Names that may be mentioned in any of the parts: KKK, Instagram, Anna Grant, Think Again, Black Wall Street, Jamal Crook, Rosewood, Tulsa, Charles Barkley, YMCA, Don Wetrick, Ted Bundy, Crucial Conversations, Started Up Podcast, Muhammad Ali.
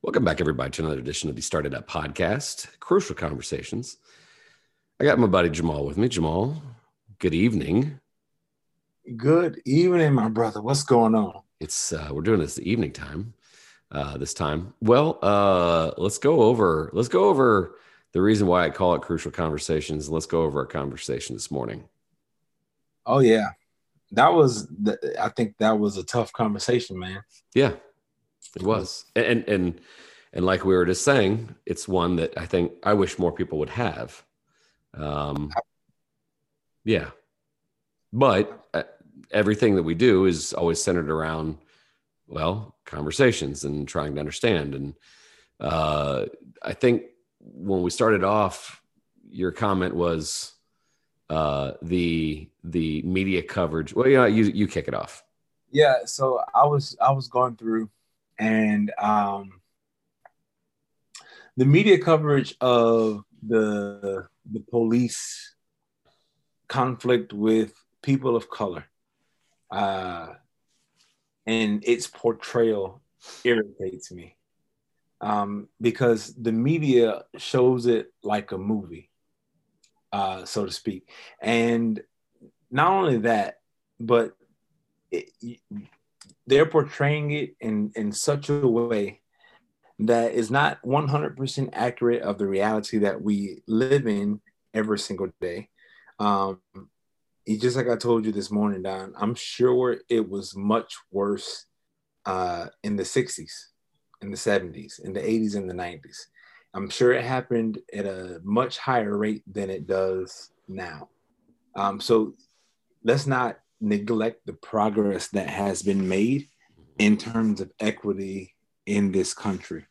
Welcome back, everybody, to another edition of the Started Up Podcast, Crucial Conversations. I got my buddy Jamal with me. Jamal, good evening. Good evening, my brother. What's going on? We're doing this the evening time this time. Well, let's go over the reason why I call it Crucial Conversations, and let's go over our conversation this morning. Oh, yeah. I think that was a tough conversation, man. Yeah. It was. And like we were just saying, it's one that I think I wish more people would have. Yeah. But everything that we do is always centered around, well, conversations and trying to understand. And I think when we started off, your comment was the media coverage. Well, yeah, you kick it off. Yeah. So I was going through. And the media coverage of the police conflict with people of color and its portrayal irritates me because the media shows it like a movie, so to speak. And not only that, but they're portraying it in such a way that is not 100% accurate of the reality that we live in every single day. Just like I told you this morning, Don, I'm sure it was much worse in the 60s, in the 70s, in the 80s, and the 90s. I'm sure it happened at a much higher rate than it does now. So let's not neglect the progress that has been made in terms of equity in this country,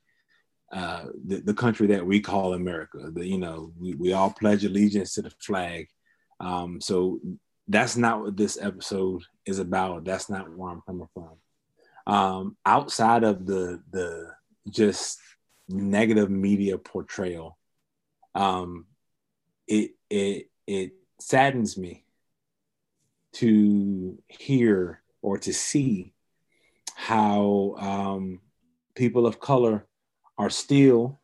the country that we call America. We all pledge allegiance to the flag. So that's not what this episode is about. That's not where I'm coming from. Outside of the just negative media portrayal, it saddens me to hear or to see how people of color are still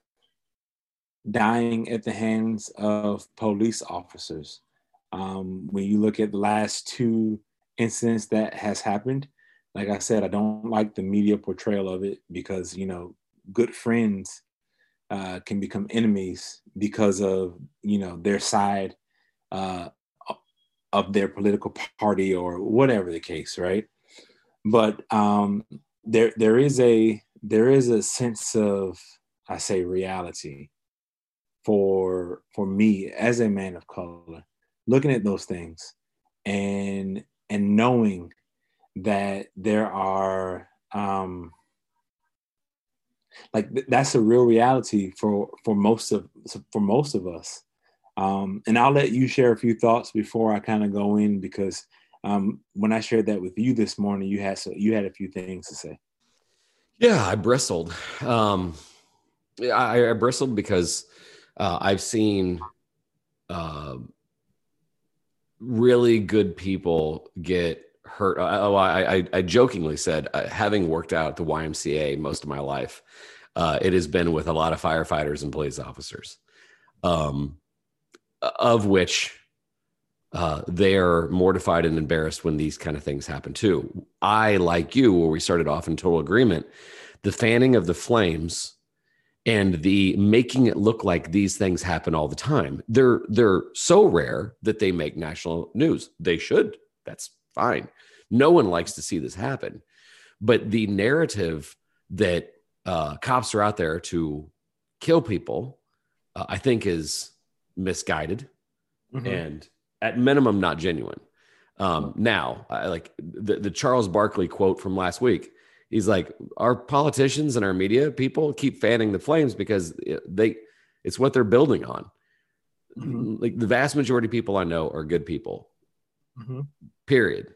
dying at the hands of police officers. When you look at the last two incidents that has happened, like I said, I don't like the media portrayal of it because, good friends can become enemies because of, their side of their political party or whatever the case, right? But there is a sense of, I say, reality for me as a man of color, looking at those things and knowing that there are that's a real reality for most of us. And I'll let you share a few thoughts before I kind of go in, because when I shared that with you this morning, you had a few things to say. Yeah, I bristled. I bristled because I've seen really good people get hurt. I jokingly said, having worked out at the YMCA most of my life, it has been with a lot of firefighters and police officers. Of which they are mortified and embarrassed when these kind of things happen too. I, like you, where we started off in total agreement, the fanning of the flames and the making it look like these things happen all the time. They're so rare that they make national news. They should. That's fine. No one likes to see this happen. But the narrative that cops are out there to kill people, I think is misguided, mm-hmm. and at minimum not genuine. Now, I like the Charles Barkley quote from last week. He's like, our politicians and our media people keep fanning the flames because it's what they're building on. Mm-hmm. Like the vast majority of people I know are good people, mm-hmm. period.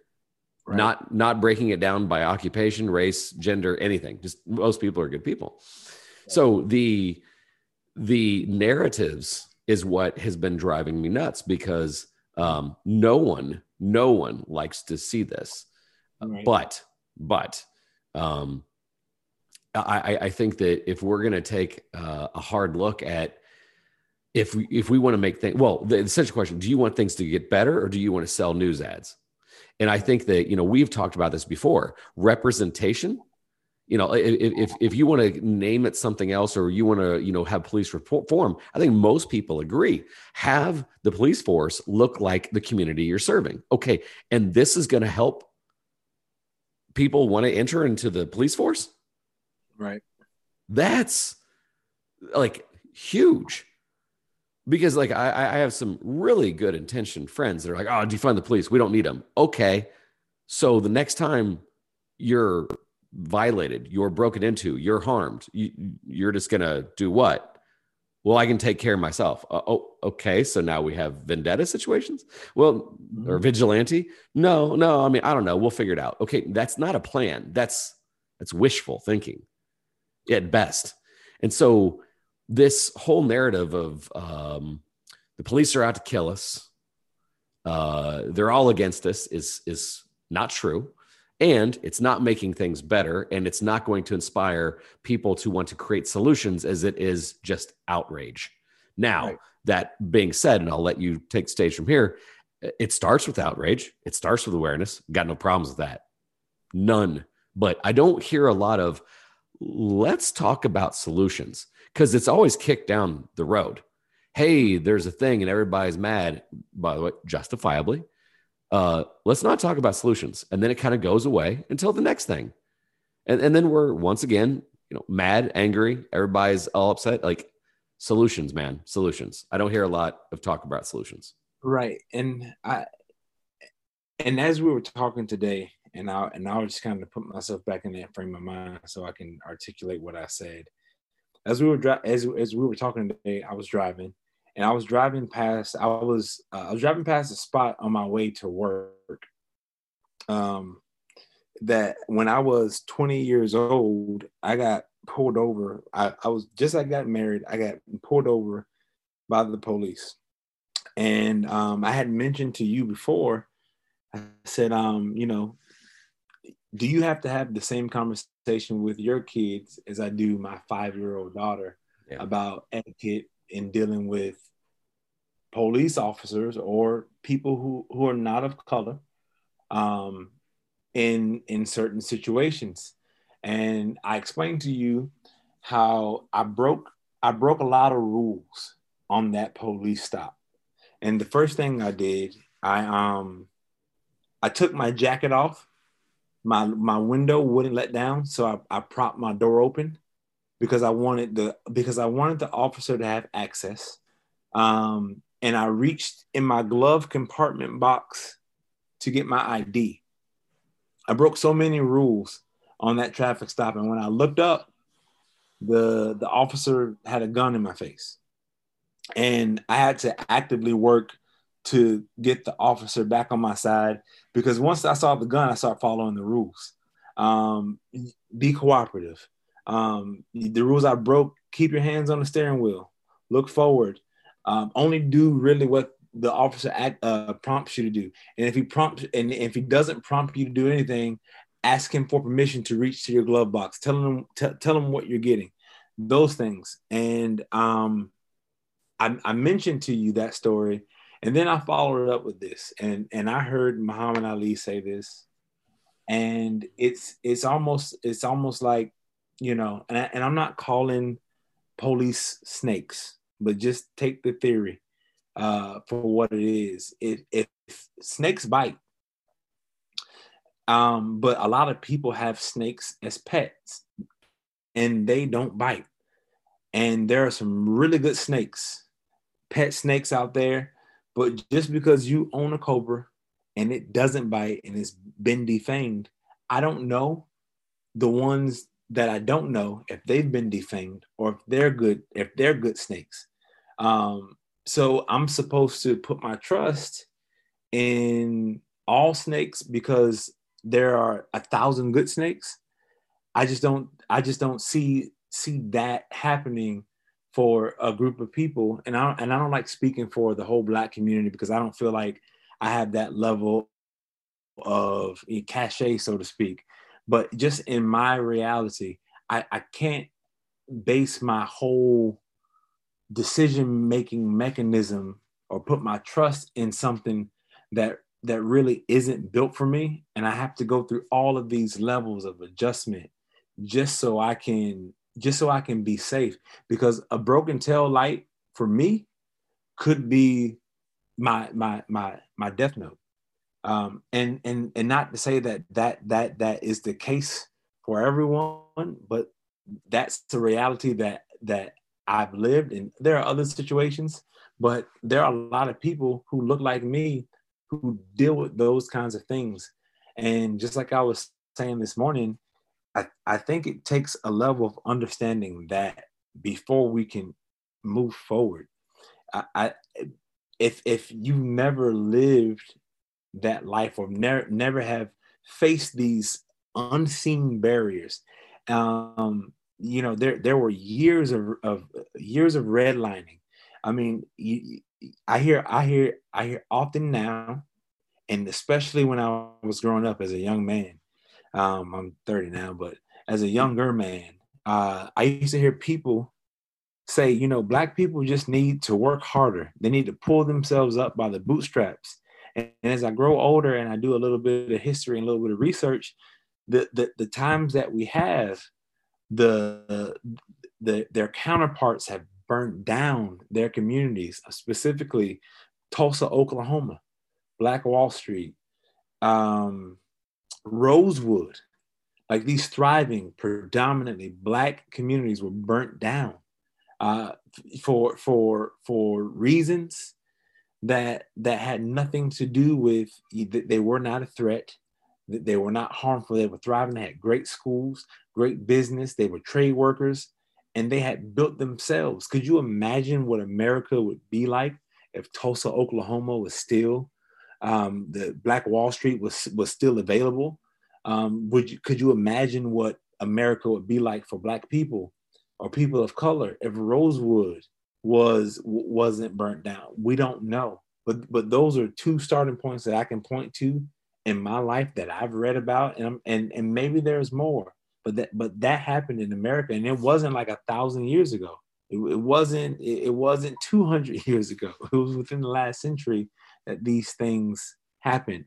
Right. Not breaking it down by occupation, race, gender, anything. Just most people are good people. Yeah. So the narratives is what has been driving me nuts, because no one likes to see this, right. but I think that if we're going to take a hard look at if we want to make things, well, the essential question, do you want things to get better or do you want to sell news ads? And I think that, you know, we've talked about this before, representation. You know, if you want to name it something else or you want to, you know, have police reform, I think most people agree, have the police force look like the community you're serving. Okay. And this is going to help people want to enter into the police force. Right. That's like huge. Because like I have some really good intentioned friends that are like, oh, defund the police. We don't need them. Okay. So the next time you're violated, you're broken into, you're harmed, you're just going to do what? Well, I can take care of myself. Okay. So now we have vendetta situations. Well, or vigilante. No. I mean, I don't know. We'll figure it out. Okay. That's not a plan. That's wishful thinking at best. And so this whole narrative of the police are out to kill us. They're all against us is not true. And it's not making things better. And it's not going to inspire people to want to create solutions as it is just outrage. Now, right. That being said, and I'll let you take stage from here. It starts with outrage. It starts with awareness. Got no problems with that. None. But I don't hear a lot of let's talk about solutions because it's always kicked down the road. Hey, there's a thing and everybody's mad, by the way, justifiably. Let's not talk about solutions. And then it kind of goes away until the next thing. And then we're once again, you know, mad, angry, everybody's all upset, like solutions, man, solutions. I don't hear a lot of talk about solutions. Right. And as we were talking today, and I'll just kind of put myself back in that frame of mind so I can articulate what I said. As we were as we were talking today, I was driving. And I was driving past. I was driving past a spot on my way to work. That when I was 20 years old, I got pulled over. I got married. I got pulled over by the police, and I had mentioned to you before. I said, you know, do you have to have the same conversation with your kids as I do my 5-year-old daughter about etiquette in dealing with police officers or people who are not of color in certain situations. And I explained to you how I broke a lot of rules on that police stop. And the first thing I did, I took my jacket off. My window wouldn't let down, so I propped my door open because I wanted the officer to have access. And I reached in my glove compartment box to get my ID. I broke so many rules on that traffic stop. And when I looked up, the officer had a gun in my face. And I had to actively work to get the officer back on my side because once I saw the gun, I started following the rules. Be cooperative. The rules I broke, keep your hands on the steering wheel, look forward, only do really what the officer prompts you to do. And if he doesn't prompt you to do anything, ask him for permission to reach to your glove box. Tell him what you're getting, those things. And, I mentioned to you that story and then I followed it up with this and I heard Muhammad Ali say this and it's almost like, you know, and I'm not calling police snakes, but just take the theory for what it is. If snakes bite, but a lot of people have snakes as pets, and they don't bite. And there are some really good snakes, pet snakes out there, but just because you own a cobra and it doesn't bite and it's been defanged, I don't know the ones that I don't know if they've been defanged or if they're good snakes. So I'm supposed to put my trust in all snakes because there are 1,000 good snakes. I just don't see that happening for a group of people. And I don't like speaking for the whole Black community because I don't feel like I have that level of cachet, so to speak. But just in my reality, I can't base my whole decision-making mechanism or put my trust in something that really isn't built for me. And I have to go through all of these levels of adjustment just so I can be safe, because a broken tail light for me could be my death note. And not to say that is the case for everyone, but that's the reality that I've lived. And there are other situations, but there are a lot of people who look like me who deal with those kinds of things. And just like I was saying this morning, I think it takes a level of understanding that before we can move forward. If you've never lived that life or never have faced these unseen barriers, there were years of redlining. I mean, I hear often now, and especially when I was growing up as a young man. I'm 30 now, but as a younger man, I used to hear people say, Black people just need to work harder. They need to pull themselves up by the bootstraps. And as I grow older and I do a little bit of history and a little bit of research, the times that we have, their counterparts have burned down their communities, specifically Tulsa, Oklahoma, Black Wall Street, Rosewood. Like, these thriving, predominantly Black communities were burnt down for reasons that had nothing to do with, they were not a threat, that they were not harmful, they were thriving, they had great schools, great business, they were trade workers, and they had built themselves. Could you imagine what America would be like if Tulsa, Oklahoma was still the Black Wall Street was still available? Could you imagine what America would be like for Black people or people of color if Rosewood wasn't burnt down? We don't know, but those are two starting points that I can point to in my life that I've read about, and maybe there's more, but that happened in America, and it wasn't like 1,000 years ago. It wasn't 200 years ago. It was within the last century that these things happen.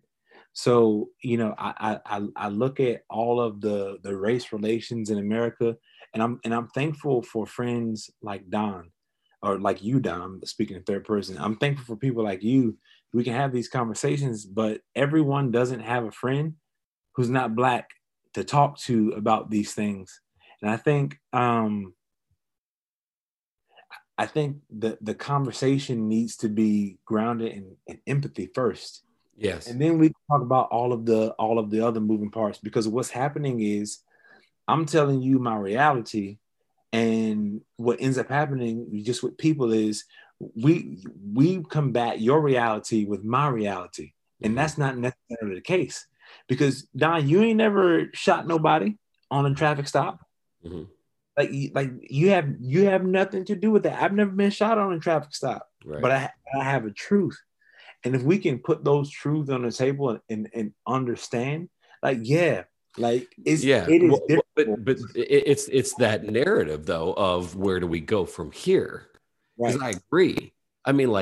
So, I look at all of the race relations in America, and I'm thankful for friends like Don, or like you, Don, speaking in third person. I'm thankful for people like you. We can have these conversations, but everyone doesn't have a friend who's not Black to talk to about these things. And I think the conversation needs to be grounded in empathy first. Yes. And then we talk about all of the other moving parts, because what's happening is I'm telling you my reality, and what ends up happening just with people is we combat your reality with my reality. And that's not necessarily the case, because Don, you ain't never shot nobody on a traffic stop. Mm-hmm. Like you have nothing to do with that. I've never been shot on a traffic stop, right? But I have a truth. And if we can put those truths on the table and understand, it is. Well, but it's that narrative though of where do we go from here? Because right. I agree. I mean,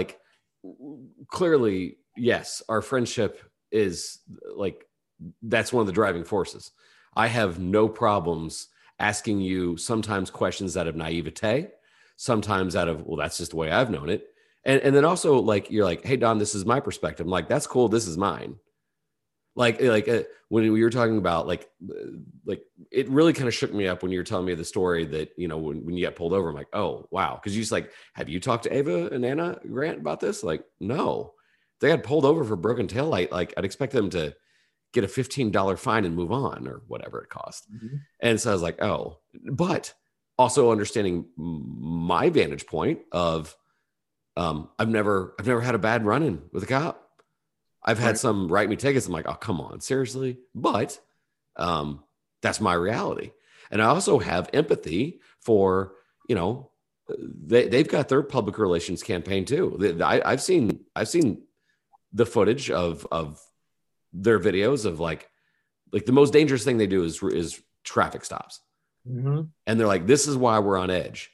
clearly, yes, our friendship is that's one of the driving forces. I have no problems asking you sometimes questions out of naivete, sometimes out of, well, that's just the way I've known it. And then also you're like, hey, Don, this is my perspective. I'm like, that's cool. This is mine. When we were talking about it really kind of shook me up when you were telling me the story that, when you got pulled over, I'm like, oh, wow. Cause you just have you talked to Ava and Anna Grant about this? Like, no, they got pulled over for broken taillight. I'd expect them to get a $15 fine and move on or whatever it cost. Mm-hmm. And so I was like, oh, but also understanding my vantage point of I've never had a bad run-in with a cop. I've had some write me tickets. I'm like, oh, come on, seriously. But that's my reality. And I also have empathy for, they've got their public relations campaign too. I've seen the footage of their videos of the most dangerous thing they do is traffic stops. Mm-hmm. And they're like, this is why we're on edge.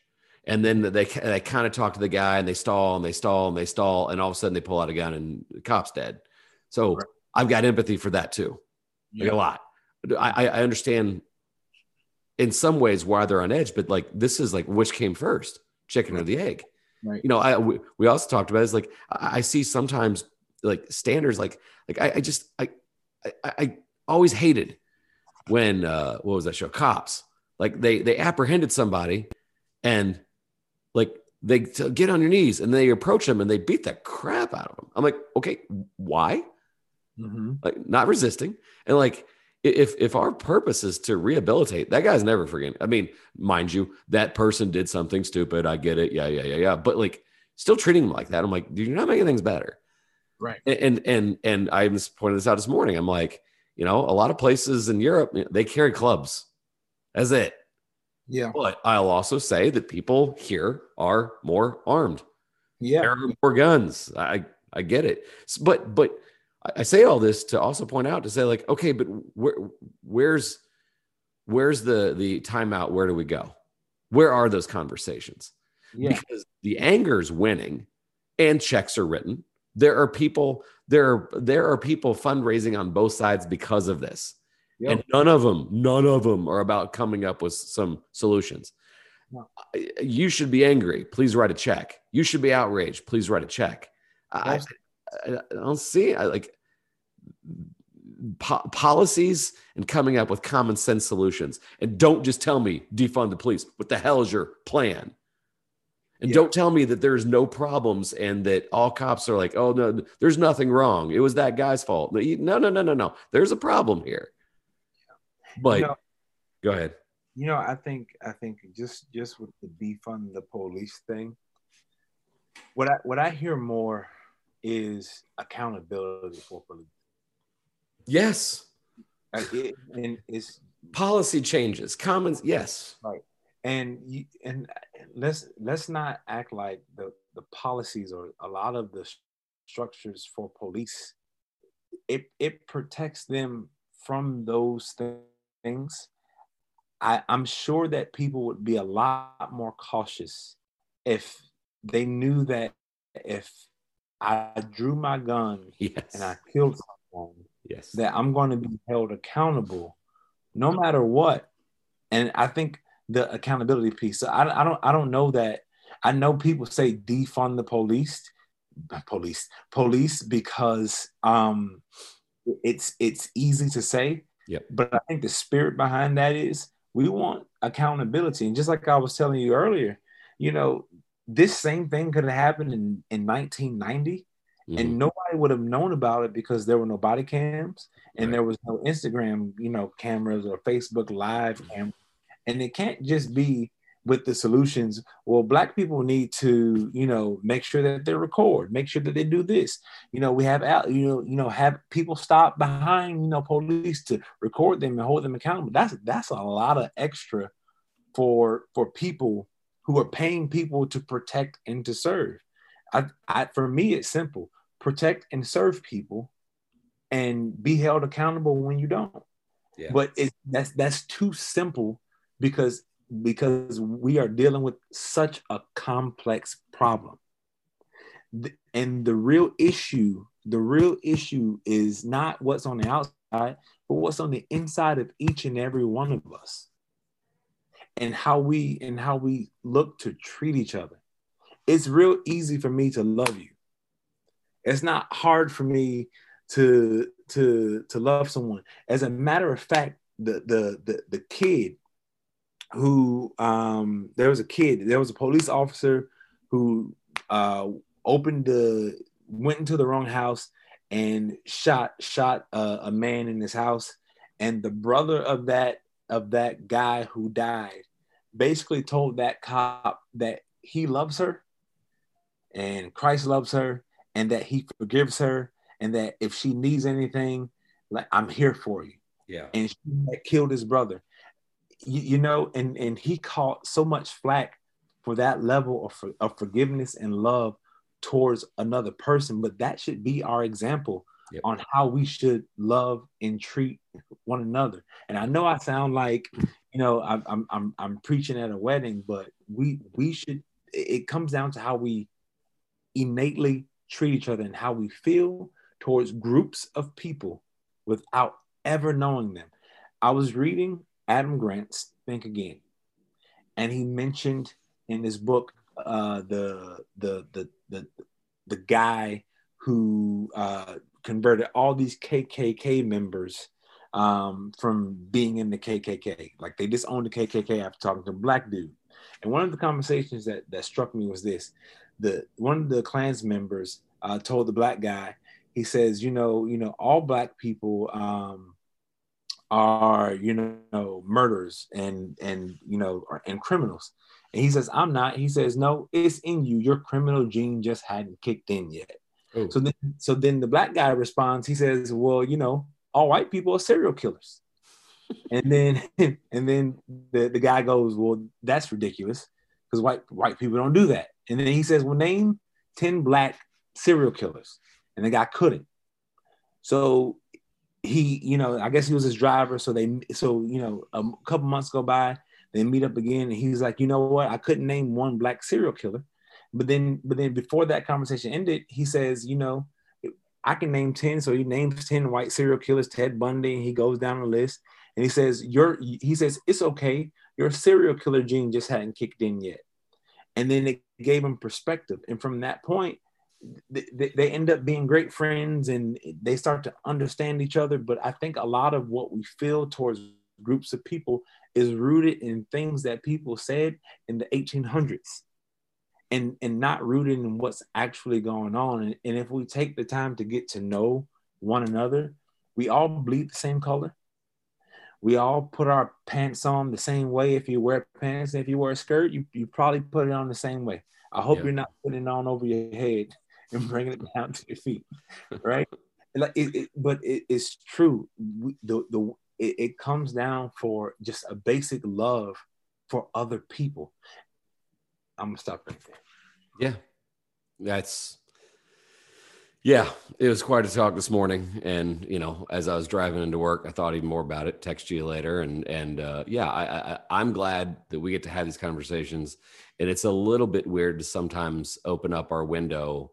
And then they kind of talk to the guy and they stall. And all of a sudden they pull out a gun and the cop's dead. So right. I've got empathy for that too. Yeah. Like a lot. I understand in some ways why they're on edge, but like, this is like, which came first, chicken or the egg? Right. You know, we also talked about is like, I see sometimes like standards, like I always hated when, what was that show? Cops. Like they apprehended somebody and like they get on your knees and they approach them and they beat the crap out of them. I'm like, okay, why? Mm-hmm. Like not resisting. And like, if our purpose is to rehabilitate, that guy's never forgetting. I mean, mind you, that person did something stupid. I get it. Yeah. But like still treating him like that. I'm like, dude, you're not making things better. Right. And I just pointed this out this morning. I'm like, you know, a lot of places in Europe, they carry clubs. That's it. Yeah. But I'll also say that people here are more armed. Yeah. There are more guns. I get it. But I say all this to also point out to say like, okay, but where's the timeout? Where do we go? Where are those conversations? Yeah. Because the anger is winning and checks are written. There are people fundraising on both sides because of this. Yep. And none of them are about coming up with some solutions. No. You should be angry. Please write a check. You should be outraged. Please write a check. Yes. I don't see policies and coming up with common sense solutions. And don't just tell me defund the police. What the hell is your plan? And yeah. Don't tell me that there's no problems and that all cops are like, oh no, there's nothing wrong. It was that guy's fault. No. There's a problem here. But go ahead. You know, I think just with the defund the police thing, what I hear more is accountability for police. Yes. And it's policy changes, commons. Yes. Right. And let's not act like the policies or a lot of the structures for police, it protects them from those things. I'm sure that people would be a lot more cautious if they knew that if I drew my gun and I killed someone, that I'm going to be held accountable no matter what. And I think the accountability piece, I don't know that. I know people say defund the police because it's easy to say. Yep. But I think the spirit behind that is we want accountability. And just like I was telling you earlier, you know, this same thing could have happened in 1990 and nobody would have known about it because there were no body cams and there was no Instagram, you know, cameras or Facebook Live cameras. And it can't just be with the solutions. Well, Black people need to, you know, make sure that they record, make sure that they do this. You know, we have out, you know, have people stop behind, you know, police to record them and hold them accountable. That's a lot of extra for people who are paying people to protect and to serve. For me, it's simple: protect and serve people, and be held accountable when you don't. Yeah. But that's too simple because we are dealing with such a complex problem. And the real issue is not what's on the outside, but what's on the inside of each and every one of us, and how we look to treat each other. It's real easy for me to love you. It's not hard for me to love someone. As a matter of fact, the kid who there was a police officer who went into the wrong house and shot a man in his house, and the brother of that guy who died basically told that cop that he loves her and Christ loves her and that he forgives her and that if she needs anything, like, I'm here for you. Yeah. And she had killed his brother. You know, and he caught so much flack for that level of forgiveness and love towards another person. But that should be our example on how we should love and treat one another. And I know I sound like, you know, I'm preaching at a wedding, but we should, it comes down to how we innately treat each other and how we feel towards groups of people without ever knowing them. I was reading Adam Grant's Think Again, and he mentioned in this book the guy who converted all these KKK members from being in the KKK. Like, they disowned the KKK after talking to a black dude. And one of the conversations that struck me was this. One of the Klan's members told the black guy, he says, you know, all black people are, you know, murderers and you know, and criminals. And he says, I'm not. He says, no, it's in you. Your criminal gene just hadn't kicked in yet. Oh. So then the black guy responds. He says, well, you know, all white people are serial killers. And then the guy goes, well, that's ridiculous, because white people don't do that. And then he says, well, name 10 black serial killers. And the guy couldn't. So he, you know, I guess he was his driver. So you know, a couple months go by, they meet up again, and he's like, you know what? I couldn't name one black serial killer. But then before that conversation ended, he says, you know, I can name 10. So he names 10 white serial killers, Ted Bundy, and he goes down the list, and he says, it's okay. Your serial killer gene just hadn't kicked in yet. And then it gave him perspective. And from that point, they end up being great friends, and they start to understand each other. But I think a lot of what we feel towards groups of people is rooted in things that people said in the 1800s and not rooted in what's actually going on. And if we take the time to get to know one another, we all bleed the same color. We all put our pants on the same way. If you wear pants, and if you wear a skirt, you probably put it on the same way. I hope you're not putting it on over your head and bringing it down to your feet, right? It's true. It comes down for just a basic love for other people. I'm gonna stop right there. Yeah, it was quite a talk this morning, and you know, as I was driving into work, I thought even more about it. Text you later, I'm glad that we get to have these conversations, and it's a little bit weird to sometimes open up our window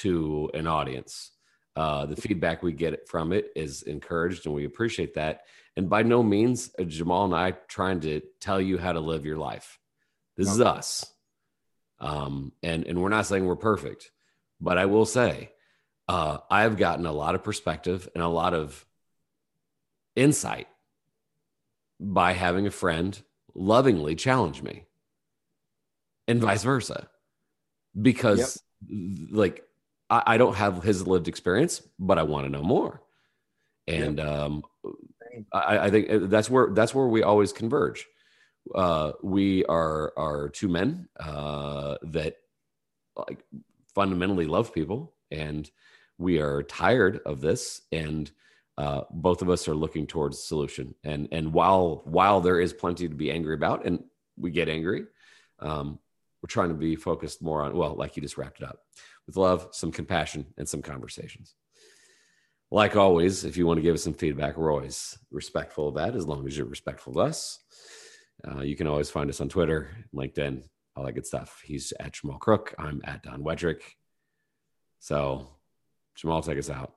to an audience. The feedback we get from it is encouraged, and we appreciate that. And by no means are Jamal and I trying to tell you how to live your life. This is us. And we're not saying we're perfect, but I will say I've gotten a lot of perspective and a lot of insight by having a friend lovingly challenge me, and vice versa, because like, I don't have his lived experience, but I want to know more. And I think that's where we always converge. We are two men that like fundamentally love people, and we are tired of this. And both of us are looking towards a solution. And while there is plenty to be angry about, and we get angry, we're trying to be focused more on, well, like you just wrapped it up, with love, some compassion, and some conversations. Like always, if you want to give us some feedback, we're always respectful of that, as long as you're respectful of us. You can always find us on Twitter, LinkedIn, all that good stuff. He's at Jamal Crook. I'm at Don Wetrick. So, Jamal, take us out.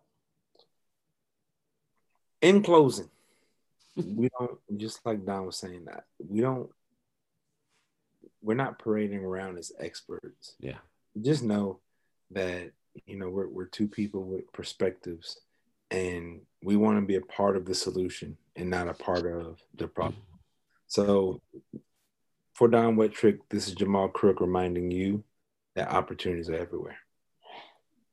In closing, we don't, just like Don was saying, that we're not parading around as experts. Yeah. Just know that, you know, we're two people with perspectives, and we want to be a part of the solution and not a part of the problem. So for Don Wetrick, this is Jamal Crook reminding you that opportunities are everywhere.